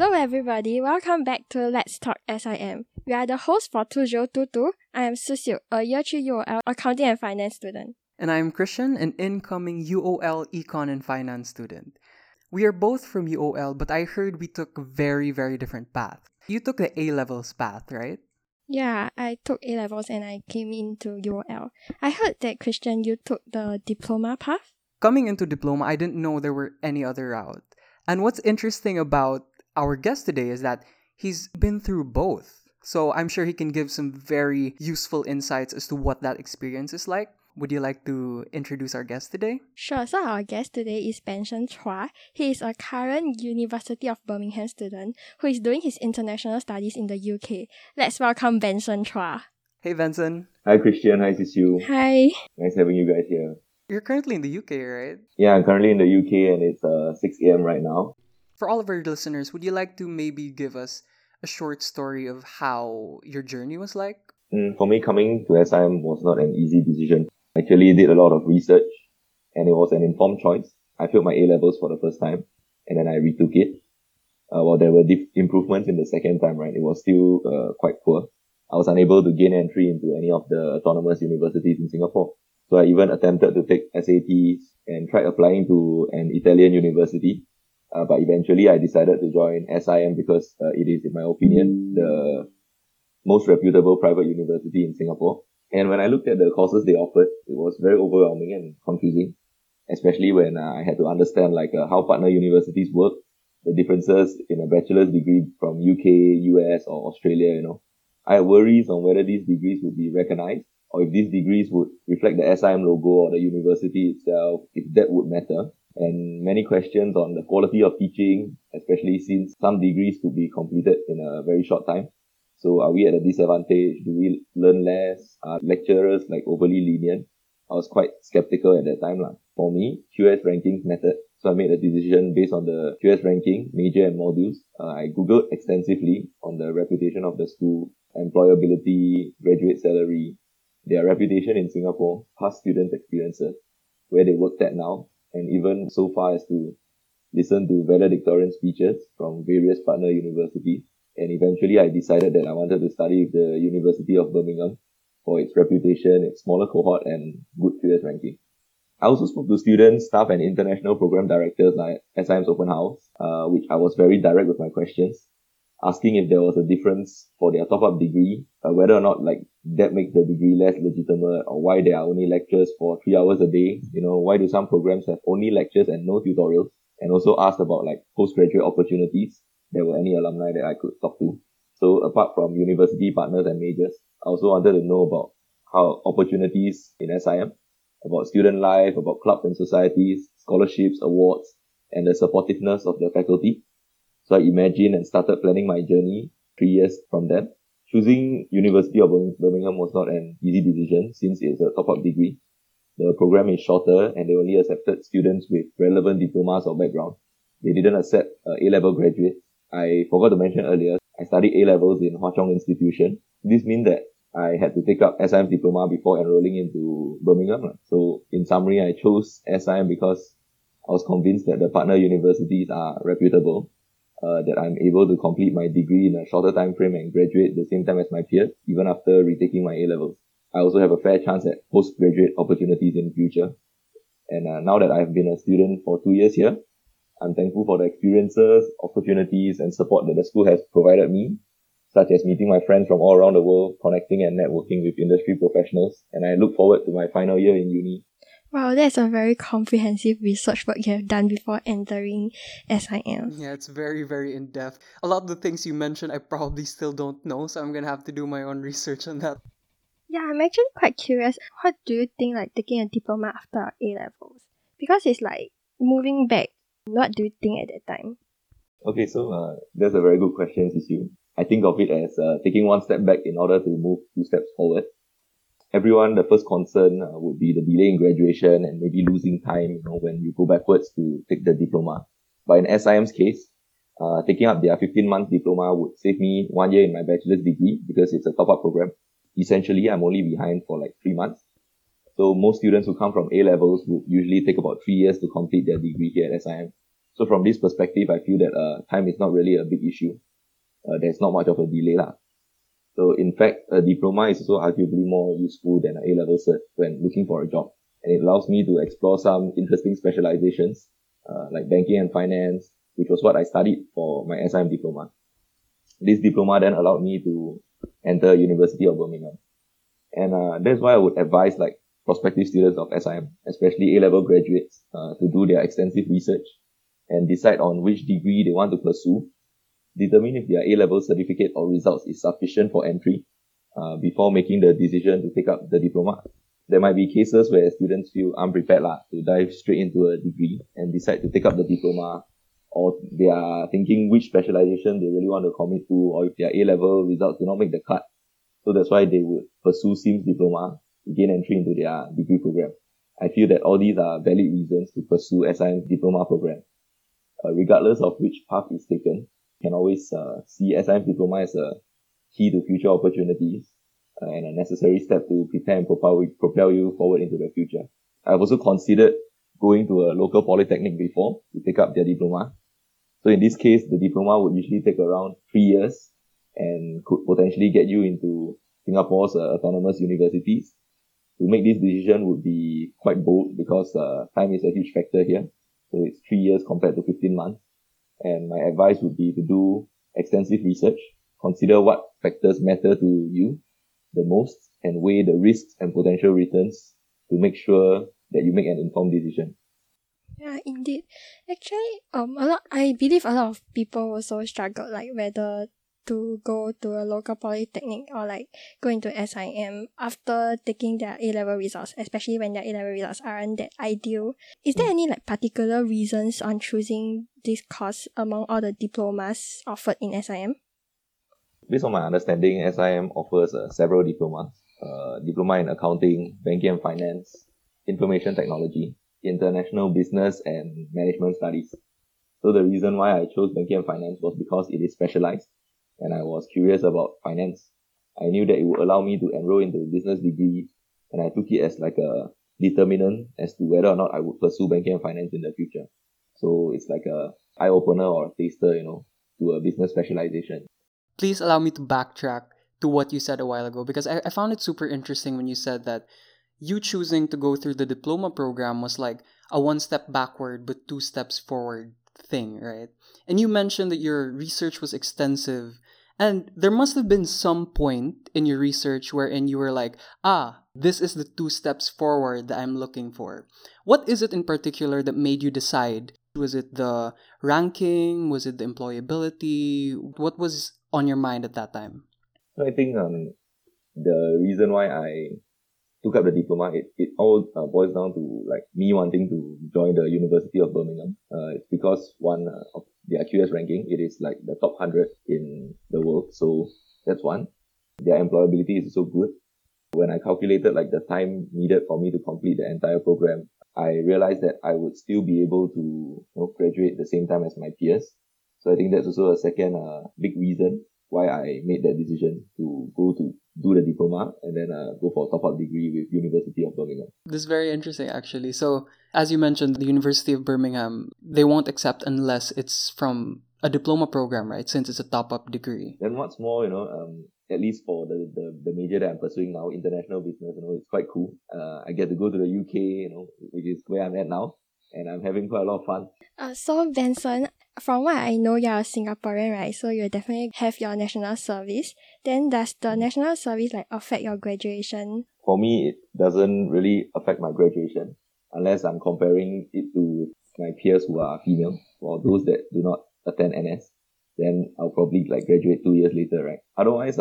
Hello everybody, welcome back to Let's Talk SIM. We are the hosts for 2022. I am Susil, a Year 3 UOL Accounting and Finance student. And I am Christian, an incoming UOL Econ and Finance student. We are both from UOL, but I heard we took very, very different paths. You took the A-levels path, right? Yeah, I took A-levels and I came into UOL. I heard that, Christian, you took the diploma path? Coming into diploma, I didn't know there were any other route. And what's interesting about our guest today is that he's been through both. So I'm sure he can give some very useful insights as to what that experience is like. Would you like to introduce our guest today? Sure. So our guest today is Benson Chua. He is a current University of Birmingham student who is doing his international studies in the UK. Let's welcome Benson Chua. Hey, Benson. Hi, Christian. Hi, Sisu. Hi. Nice having you guys here. You're currently in the UK, right? Yeah, I'm currently in the UK and it's 6 a.m. right now. For all of our listeners, would you like to maybe give us a short story of how your journey was like? For me, coming to SIM was not an easy decision. I actually did a lot of research and it was an informed choice. I failed my A-levels for the first time and then I retook it. Well, there were improvements in the second time, right? It was still quite poor. I was unable to gain entry into any of the autonomous universities in Singapore. So I even attempted to take SATs and tried applying to an Italian university. But eventually I decided to join SIM because it is, in my opinion, the most reputable private university in Singapore. And when I looked at the courses they offered, it was very overwhelming and confusing, especially when I had to understand how partner universities work, the differences in a bachelor's degree from UK, US or Australia, you know. I had worries on whether these degrees would be recognized, or if these degrees would reflect the SIM logo or the university itself, if that would matter, and many questions on the quality of teaching, especially since some degrees could be completed in a very short time. So are we at a disadvantage? Do we learn less? Are lecturers overly lenient? I was quite skeptical at that time. For me, QS rankings mattered. So I made a decision based on the QS ranking, major and modules. I googled extensively on the reputation of the school, employability, graduate salary, their reputation in Singapore, past student experiences, where they worked at now, and even so far as to listen to valedictorian speeches from various partner universities. And eventually I decided that I wanted to study with the University of Birmingham for its reputation, its smaller cohort, and good QS ranking. I also spoke to students, staff, and international program directors at SIM's open house, which I was very direct with my questions, asking if there was a difference for their top-up degree, whether or not that makes the degree less legitimate, or why there are only lectures for 3 hours a day. You know, why do some programs have only lectures and no tutorials? And also asked about postgraduate opportunities. There were any alumni that I could talk to. So apart from university partners and majors, I also wanted to know about how opportunities in SIM, about student life, about clubs and societies, scholarships, awards, and the supportiveness of the faculty. So I imagined and started planning my journey 3 years from then. Choosing University of Birmingham was not an easy decision since it's a top-up degree. The program is shorter and they only accepted students with relevant diplomas or background. They didn't accept A-level graduates. I forgot to mention earlier, I studied A-levels in Hua Chong Institution. This means that I had to take up SIM's diploma before enrolling into Birmingham. So in summary, I chose SIM because I was convinced that the partner universities are reputable. That I'm able to complete my degree in a shorter time frame and graduate the same time as my peers, even after retaking my A-levels. I also have a fair chance at postgraduate opportunities in the future. And now that I've been a student for 2 years here, I'm thankful for the experiences, opportunities, and support that the school has provided me, such as meeting my friends from all around the world, connecting and networking with industry professionals. And I look forward to my final year in uni. Wow, that's a very comprehensive research work you have done before entering SIM. Yeah, it's very, very in-depth. A lot of the things you mentioned, I probably still don't know, so I'm going to have to do my own research on that. Yeah, I'm actually quite curious. What do you think taking a diploma after A-levels? Because it's moving back. What do you think at that time? Okay, so that's a very good question, Sisu. I think of it as taking one step back in order to move two steps forward. Everyone, the first concern would be the delay in graduation and maybe losing time, when you go backwards to take the diploma. But in SIM's case, taking up their 15-month diploma would save me 1 year in my bachelor's degree because it's a top-up program. Essentially, I'm only behind for 3 months. So most students who come from A-levels would usually take about 3 years to complete their degree here at SIM. So from this perspective, I feel that time is not really a big issue. There's not much of a delay lah. So in fact, a diploma is also arguably more useful than an A-level cert when looking for a job. And it allows me to explore some interesting specializations, like banking and finance, which was what I studied for my SIM diploma. This diploma then allowed me to enter University of Birmingham. And that's why I would advise like prospective students of SIM, especially A-level graduates, to do their extensive research and decide on which degree they want to pursue, determine if their A-level certificate or results is sufficient for entry before making the decision to take up the diploma. There might be cases where students feel unprepared to dive straight into a degree and decide to take up the diploma, or they are thinking which specialization they really want to commit to, or if their A-level results do not make the cut. So that's why they would pursue SIM's diploma to gain entry into their degree program. I feel that all these are valid reasons to pursue SIM's diploma program. Regardless of which path is taken, you can always see SIM's diploma as a key to future opportunities and a necessary step to prepare and propel you forward into the future. I've also considered going to a local polytechnic before to take up their diploma. So in this case, the diploma would usually take around 3 years and could potentially get you into Singapore's autonomous universities. To make this decision would be quite bold because time is a huge factor here. So it's 3 years compared to 15 months. And my advice would be to do extensive research, consider what factors matter to you the most, and weigh the risks and potential returns to make sure that you make an informed decision. Yeah, indeed. Actually, I believe a lot of people also struggle like whether to go to a local polytechnic or like go into SIM after taking their A-level results, especially when their A-level results aren't that ideal. Is there any like particular reasons on choosing this course among all the diplomas offered in SIM? Based on my understanding, SIM offers several diplomas. Diploma in accounting, banking and finance, information technology, international business and management studies. So the reason why I chose banking and finance was because it is specialized and I was curious about finance. I knew that it would allow me to enroll into a business degree, and I took it as like a determinant as to whether or not I would pursue banking and finance in the future. So it's like a eye-opener or a taster, to a business specialization. Please allow me to backtrack to what you said a while ago, because I found it super interesting when you said that you choosing to go through the diploma program was like a one step backward but two steps forward thing, right? And you mentioned that your research was extensive, and there must have been some point in your research wherein you were like, this is the two steps forward that I'm looking for. What is it in particular that made you decide? Was it the ranking? Was it the employability? What was on your mind at that time? I think the reason why I took up the diploma, it all boils down to like me wanting to join the University of Birmingham. It's because one of their QS ranking, it is like the top 100 in the world. So that's one. Their employability is so good. When I calculated like the time needed for me to complete the entire program, I realized that I would still be able to graduate the same time as my peers. So I think that's also a second big reason why I made that decision to go to do the diploma and then go for a top-up degree with University of Birmingham. This is very interesting, actually. So, as you mentioned, the University of Birmingham, they won't accept unless it's from a diploma program, right? Since it's a top-up degree. Then what's more, at least for the major that I'm pursuing now, international business, it's quite cool. I get to go to the UK, which is where I'm at now, and I'm having quite a lot of fun. So, Benson, from what I know, you're a Singaporean, right? So you definitely have your national service. Then does the national service affect your graduation? For me, it doesn't really affect my graduation unless I'm comparing it to my peers who are female or those that do not attend NS. Then I'll probably graduate 2 years later, right? Otherwise,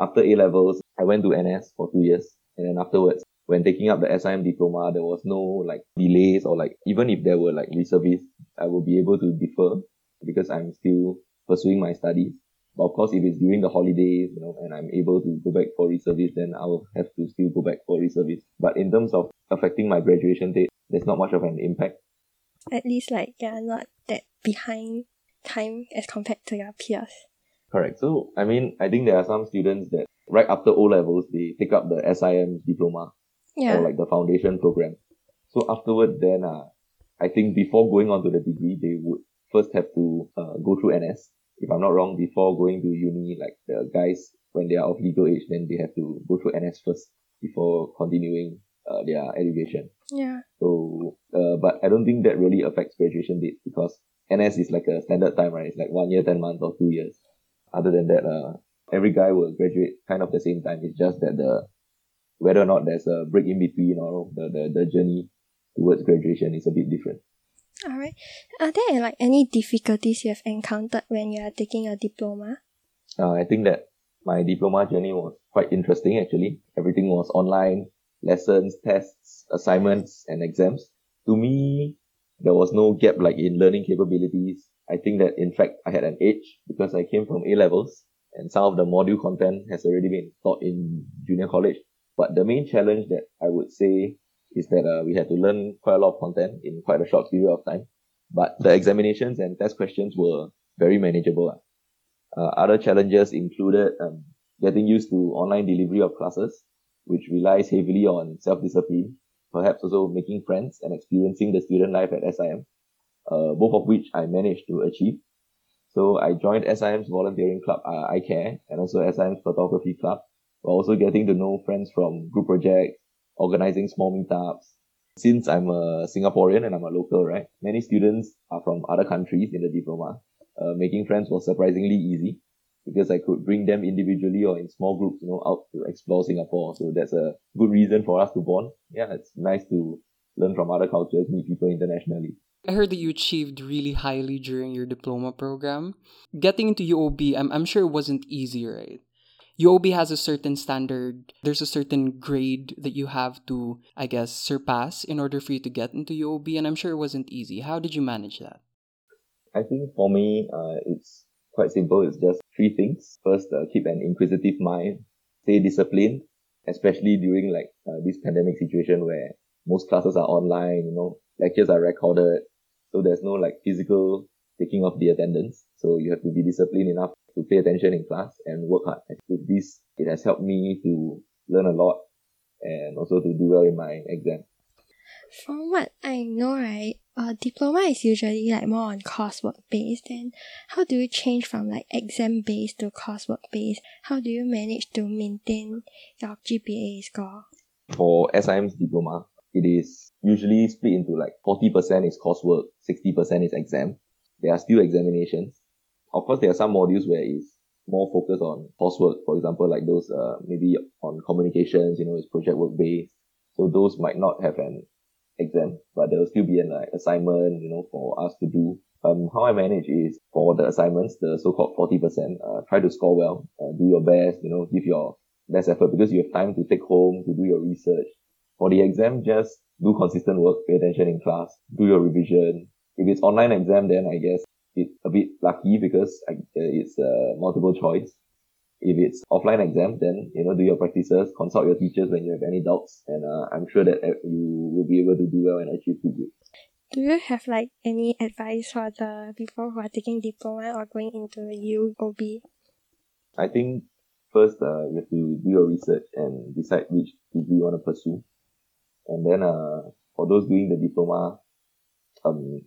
after A-levels, I went to NS for 2 years, and then afterwards, when taking up the SIM diploma, there was no delays or even if there were reservice, I will be able to defer because I'm still pursuing my studies. But of course, if it's during the holidays, and I'm able to go back for reservice, then I'll have to still go back for reservice. But in terms of affecting my graduation date, there's not much of an impact. At least you're not that behind time as compared to your peers. Correct. So, I think there are some students that right after O-levels, they take up the SIM diploma. Yeah. Or the foundation program. So afterward, then I think before going on to the degree, they would first have to go through NS. If I'm not wrong, before going to uni, like the guys, when they are of legal age, then they have to go through NS first before continuing their education. Yeah. So, but I don't think that really affects graduation dates because NS is like a standard time, right? It's like 1 year, 10 months or 2 years. Other than that, every guy will graduate kind of the same time. It's just that whether or not there's a break in between or the journey towards graduation is a bit different. Alright. Are there any difficulties you have encountered when you are taking a diploma? I think that my diploma journey was quite interesting actually. Everything was online, lessons, tests, assignments and exams. To me, there was no gap in learning capabilities. I think that in fact I had an edge because I came from A-levels and some of the module content has already been taught in junior college. But the main challenge that I would say is that we had to learn quite a lot of content in quite a short period of time. But the examinations and test questions were very manageable. Other challenges included getting used to online delivery of classes, which relies heavily on self-discipline, perhaps also making friends and experiencing the student life at SIM, both of which I managed to achieve. So I joined SIM's volunteering club, iCare, and also SIM's photography club, while also getting to know friends from group projects, organizing small meetups. Since I'm a Singaporean and I'm a local, right? Many students are from other countries in the diploma. Making friends was surprisingly easy because I could bring them individually or in small groups, out to explore Singapore. So that's a good reason for us to bond. Yeah, it's nice to learn from other cultures, meet people internationally. I heard that you achieved really highly during your diploma program. Getting into UOB, I'm sure it wasn't easy, right? UOB has a certain standard. There's a certain grade that you have to, I guess, surpass in order for you to get into UOB, and I'm sure it wasn't easy. How did you manage that? I think for me, it's quite simple. It's just three things. First, keep an inquisitive mind. Stay disciplined, especially during this pandemic situation where most classes are online, lectures are recorded. So there's no physical taking of the attendance. So you have to be disciplined enough to pay attention in class and work hard. With this, it has helped me to learn a lot and also to do well in my exam. From what I know, right, diploma is usually more on coursework based. Then how do you change from exam based to coursework based? How do you manage to maintain your GPA score? For SIM's diploma, it is usually split into 40% is coursework, 60% is exam. There are still examinations. Of course, there are some modules where it's more focused on coursework. For example, those maybe on communications, it's project work based. So those might not have an exam, but there will still be an assignment, for us to do. How I manage is for the assignments, the so-called 40%, try to score well, do your best, give your best effort because you have time to take home, to do your research. For the exam, just do consistent work, pay attention in class, do your revision. If it's online exam, then I guess it's a bit lucky because it's multiple choice. If it's offline exam, then, do your practices, consult your teachers when you have any doubts, and I'm sure that you will be able to do well and achieve good grades. Do you have, any advice for the people who are taking diploma or going into UOB? I think first, you have to do your research and decide which degree you want to pursue. And then, for those doing the diploma,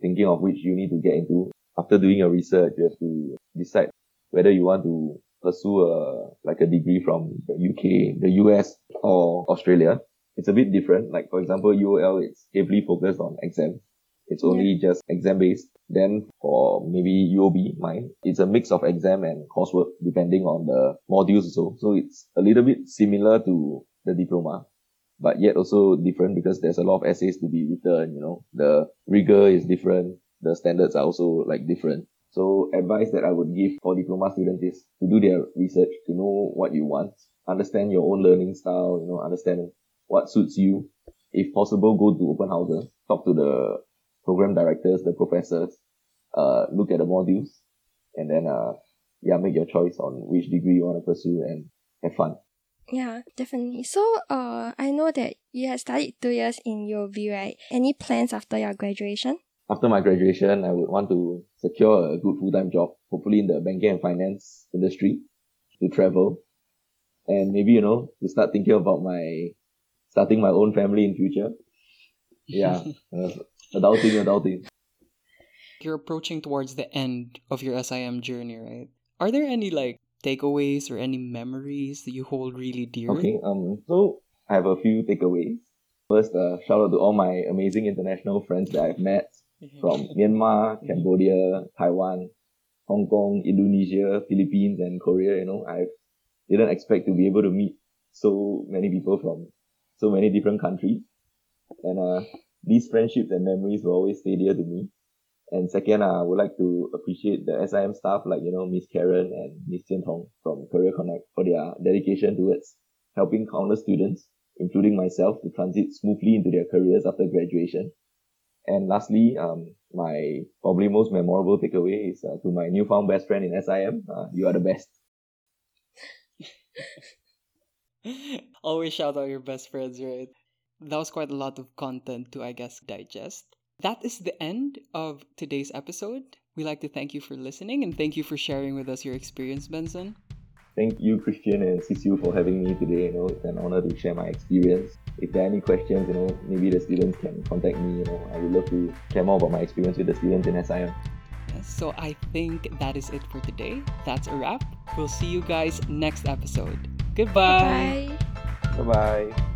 thinking of which uni to get into, after doing your research, you have to decide whether you want to pursue a degree from the UK, the US, or Australia. It's a bit different. For example, UOL, it's heavily focused on exams. It's only just exam-based. Then for maybe UOB, mine, it's a mix of exam and coursework depending on the modules also. So it's a little bit similar to the diploma, but yet also different because there's a lot of essays to be written, The rigor is different. The standards are also different. So advice that I would give for diploma students is to do their research, to know what you want, understand your own learning style, understand what suits you. If possible, go to open houses, talk to the program directors, the professors, look at the modules, and then, make your choice on which degree you want to pursue and have fun. Yeah, definitely. So, I know that you had studied 2 years in UOB, right? Any plans after your graduation? After my graduation, I would want to secure a good full-time job, hopefully in the banking and finance industry, to travel, and maybe, to start thinking about starting my own family in future. Yeah, Adulting. You're approaching towards the end of your SIM journey, right? Are there any takeaways or any memories that you hold really dear? Okay, so I have a few takeaways. First, shout out to all my amazing international friends that I've met from Myanmar, Cambodia, Taiwan, Hong Kong, Indonesia, Philippines, and Korea. I didn't expect to be able to meet so many people from so many different countries. And these friendships and memories will always stay dear to me. And second, I would like to appreciate the SIM staff Miss Karen and Miss Tian Tong from Career Connect for their dedication towards helping countless students, including myself, to transit smoothly into their careers after graduation. And lastly, my probably most memorable takeaway is to my newfound best friend in SIM, you are the best. Always shout out your best friends, right? That was quite a lot of content to, I guess, digest. That is the end of today's episode. We'd like to thank you for listening and thank you for sharing with us your experience, Benson. Thank you, Christian and Sisu, for having me today. It's an honor to share my experience. If there are any questions, maybe the students can contact me. I would love to share more about my experience with the students in SIM. So I think that is it for today. That's a wrap. We'll see you guys next episode. Goodbye. Bye-bye.